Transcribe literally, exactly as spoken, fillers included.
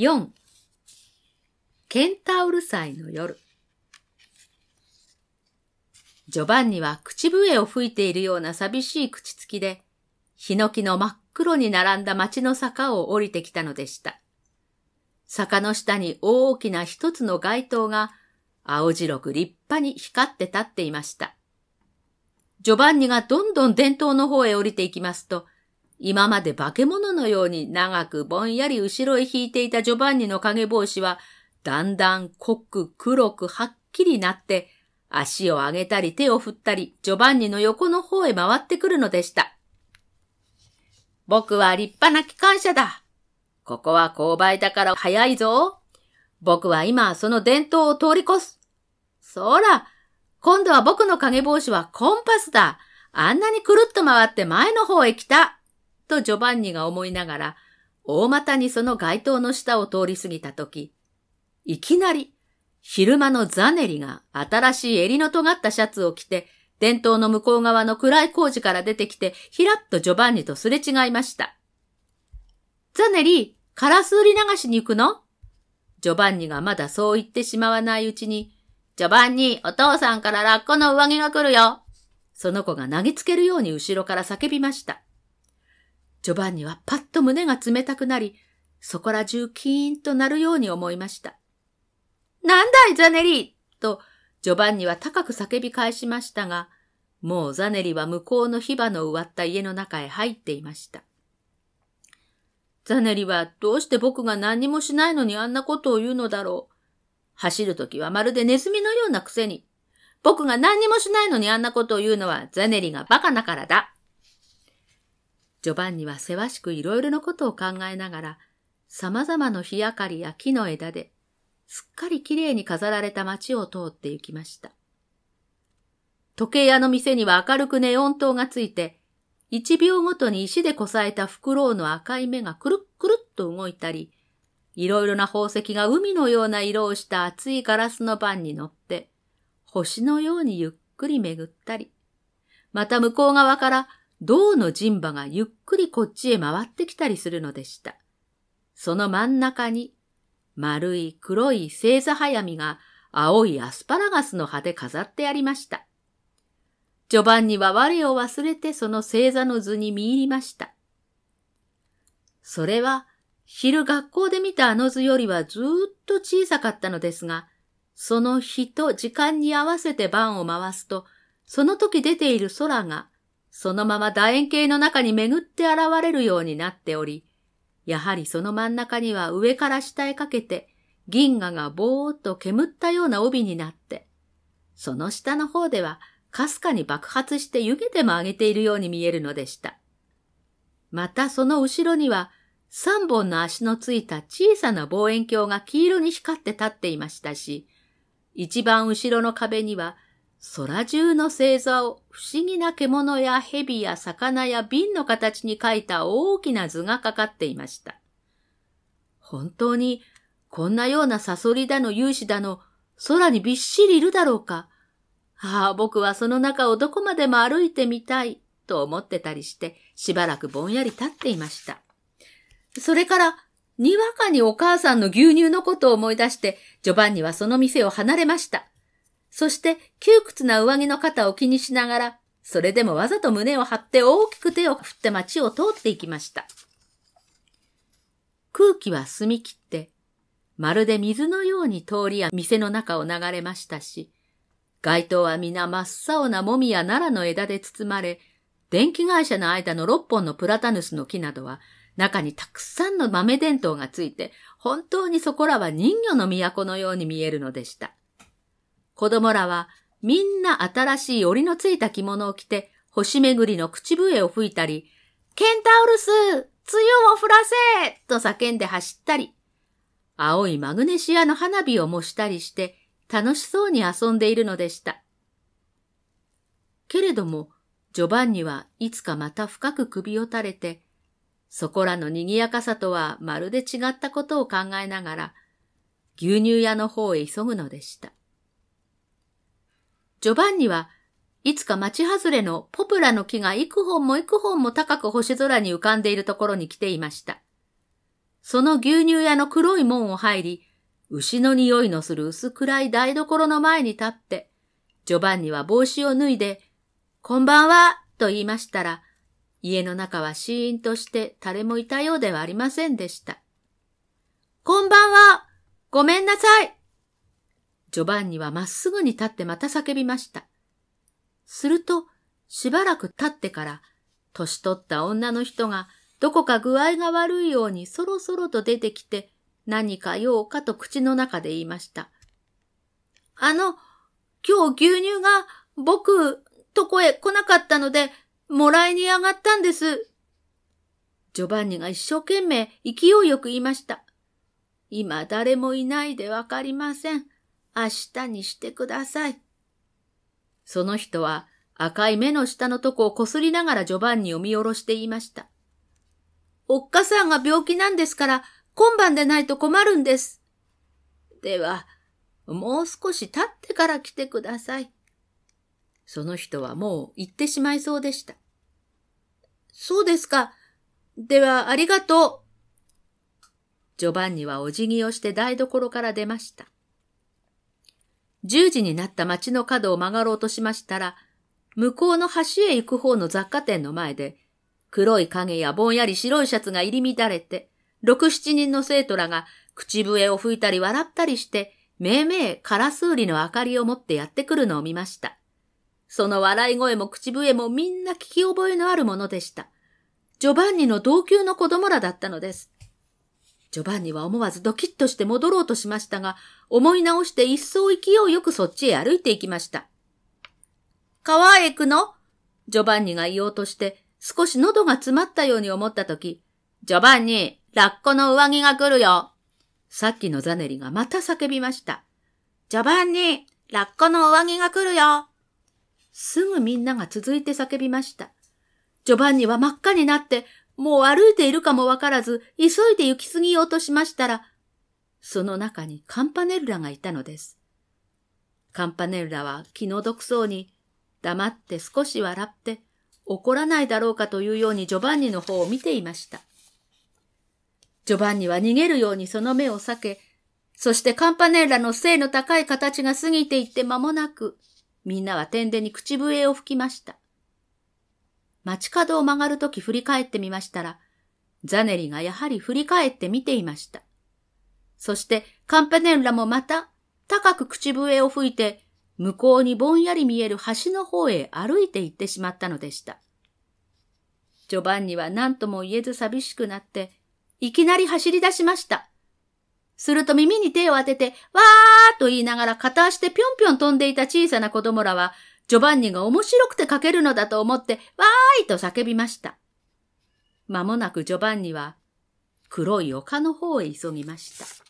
よん. ケンタウル祭の夜。ジョバンニは口笛を吹いているような寂しい口つきで、ヒノキの真っ黒に並んだ町の坂を降りてきたのでした。坂の下に大きな一つの街灯が青白く立派に光って立っていました。ジョバンニがどんどん電灯の方へ降りていきますと、今まで化け物のように長くぼんやり後ろへ引いていたジョバンニの影帽子は、だんだん濃く黒くはっきりなって、足を上げたり手を振ったり、ジョバンニの横の方へ回ってくるのでした。僕は立派な機関車だ。ここは勾配だから早いぞ。僕は今その電灯を通り越す。そら、今度は僕の影帽子はコンパスだ。あんなにくるっと回って前の方へ来た。とジョバンニが思いながら、大股にその街灯の下を通り過ぎたとき、いきなり、昼間のザネリが新しい襟の尖ったシャツを着て、電灯の向こう側の暗い工事から出てきて、ひらっとジョバンニとすれ違いました。ザネリ、カラス売り流しに行くの？ジョバンニがまだそう言ってしまわないうちに、ジョバンニ、お父さんからラッコの上着が来るよ。その子が投げつけるように後ろから叫びました。ジョバンニはパッと胸が冷たくなり、そこら中キーンとなるように思いました。なんだいザネリーとジョバンニは高く叫び返しましたが、もうザネリは向こうの火花の植わった家の中へ入っていました。ザネリはどうして僕が何にもしないのにあんなことを言うのだろう。走るときはまるでネズミのようなくせに、僕が何にもしないのにあんなことを言うのはザネリがバカだからだ。ジョバンニはせわしくいろいろなことを考えながら、さまざまの日明かりや木の枝で、すっかりきれいに飾られた街を通って行きました。時計屋の店には明るくネオン灯がついて、一秒ごとに石でこさえたフクロウの赤い目がくるっくるっと動いたり、いろいろな宝石が海のような色をした厚いガラスの盤に乗って、星のようにゆっくり巡ったり、また向こう側から銅の人馬がゆっくりこっちへ回ってきたりするのでした。その真ん中に丸い黒い星座早見が青いアスパラガスの葉で飾ってありました。ジョバンニは我を忘れてその星座の図に見入りました。それは昼学校で見たあの図よりはずーっと小さかったのですが、その日と時間に合わせて盤を回すと、その時出ている空がそのまま楕円形の中に巡って現れるようになっており、やはりその真ん中には上から下へかけて銀河がぼーっと煙ったような帯になって、その下の方ではかすかに爆発して湯気でも上げているように見えるのでした。またその後ろには三本の足のついた小さな望遠鏡が黄色に光って立っていましたし、一番後ろの壁には空中の星座を不思議な獣や蛇や魚や瓶の形に描いた大きな図がかかっていました。本当にこんなようなサソリだの勇士だの空にびっしりいるだろうか。ああ、僕はその中をどこまでも歩いてみたいと思ってたりしてしばらくぼんやり立っていました。それからにわかにお母さんの牛乳のことを思い出してジョバンニはその店を離れました。そして窮屈な上着の肩を気にしながら、それでもわざと胸を張って大きく手を振って街を通っていきました。空気は澄み切って、まるで水のように通りや店の中を流れましたし、街灯は皆真っ青なもみや奈良の枝で包まれ、電気会社の間のろっぽんのプラタヌスの木などは、中にたくさんの豆電灯がついて、本当にそこらは人魚の都のように見えるのでした。子供らはみんな新しい織りのついた着物を着て星巡りの口笛を吹いたり、ケンタウルス、梅雨を降らせと叫んで走ったり、青いマグネシアの花火を模したりして楽しそうに遊んでいるのでした。けれども、ジョバンニはいつかまた深く首を垂れて、そこらの賑やかさとはまるで違ったことを考えながら、牛乳屋の方へ急ぐのでした。ジョバンニはいつか町外れのポプラの木が幾本も幾本も高く星空に浮かんでいるところに来ていました。その牛乳屋の黒い門を入り、牛の匂いのする薄暗い台所の前に立って、ジョバンニは帽子を脱いで、こんばんはと言いましたら、家の中はシーンとして誰もいたようではありませんでした。こんばんは、ごめんなさい。ジョバンニはまっすぐに立ってまた叫びました。すると、しばらく経ってから、年取った女の人がどこか具合が悪いようにそろそろと出てきて、何か用かと口の中で言いました。あの、今日牛乳が僕とこへ来なかったので、もらいに上がったんです。ジョバンニが一生懸命勢いよく言いました。今誰もいないでわかりません。明日にしてください。その人は赤い目の下のとこをこすりながらジョバンニを見下ろして言いました。おっかさんが病気なんですから、今晩でないと困るんです。では、もう少し経ってから来てください。その人はもう行ってしまいそうでした。そうですか。では、ありがとう。ジョバンニはお辞儀をして台所から出ました。十時になった町の角を曲がろうとしましたら、向こうの橋へ行く方の雑貨店の前で、黒い影やぼんやり白いシャツが入り乱れて、六七人の生徒らが口笛を吹いたり笑ったりして、めいめいカラス売りの明かりを持ってやってくるのを見ました。その笑い声も口笛もみんな聞き覚えのあるものでした。ジョバンニの同級の子供らだったのです。ジョバンニは思わずドキッとして戻ろうとしましたが、思い直して一層勢いよくそっちへ歩いていきました。川へ行くの？ジョバンニが言おうとして、少し喉が詰まったように思ったとき、ジョバンニ、ラッコの上着が来るよ。さっきのザネリがまた叫びました。ジョバンニ、ラッコの上着が来るよ。すぐみんなが続いて叫びました。ジョバンニは真っ赤になって、もう歩いているかもわからず、急いで行き過ぎようとしましたら、その中にカンパネルラがいたのです。カンパネルラは気の毒そうに、黙って少し笑って、怒らないだろうかというようにジョバンニの方を見ていました。ジョバンニは逃げるようにその目を避け、そしてカンパネルラの背の高い形が過ぎていって間もなく、みんなは天でに口笛を吹きました。街角を曲がるとき振り返ってみましたら、ザネリがやはり振り返って見ていました。そしてカンパネルラもまた高く口笛を吹いて、向こうにぼんやり見える橋の方へ歩いて行ってしまったのでした。ジョバンニは何とも言えず寂しくなって、いきなり走り出しました。すると耳に手を当てて、わーと言いながら片足でぴょんぴょん飛んでいた小さな子供らは、ジョバンニが面白くて書けるのだと思って、わーいと叫びました。間もなくジョバンニは、黒い丘の方へ急ぎました。